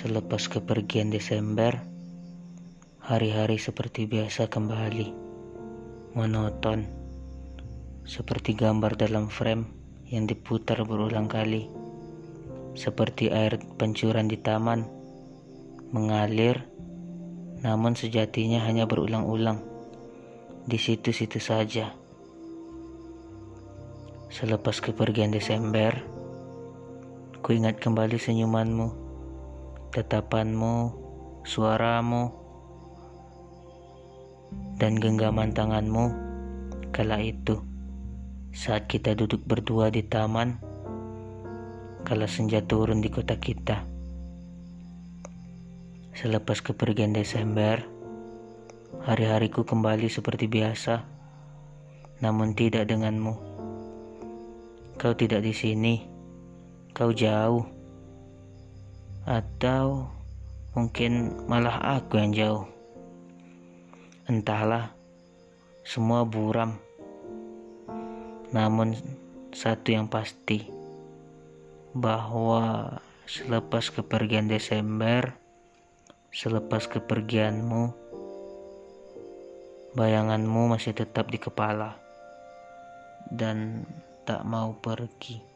Selepas kepergian Desember, hari-hari seperti biasa kembali, monoton, seperti gambar dalam frame yang diputar berulang kali, seperti air pancuran di taman, mengalir, namun sejatinya hanya berulang-ulang, di situ-situ saja. Selepas kepergian Desember, ku ingat kembali senyumanmu, tatapanmu, suaramu, dan genggaman tanganmu kala itu saat kita duduk berdua di taman kala senja turun di kota kita. Selepas kepergian Desember, hari-hariku kembali seperti biasa, namun tidak denganmu. Kau tidak di sini, kau jauh. Atau mungkin malah aku yang jauh. Entahlah, semua buram. Namun satu yang pasti, bahwa selepas kepergian Desember, selepas kepergianmu, bayanganmu masih tetap di kepala dan tak mau pergi.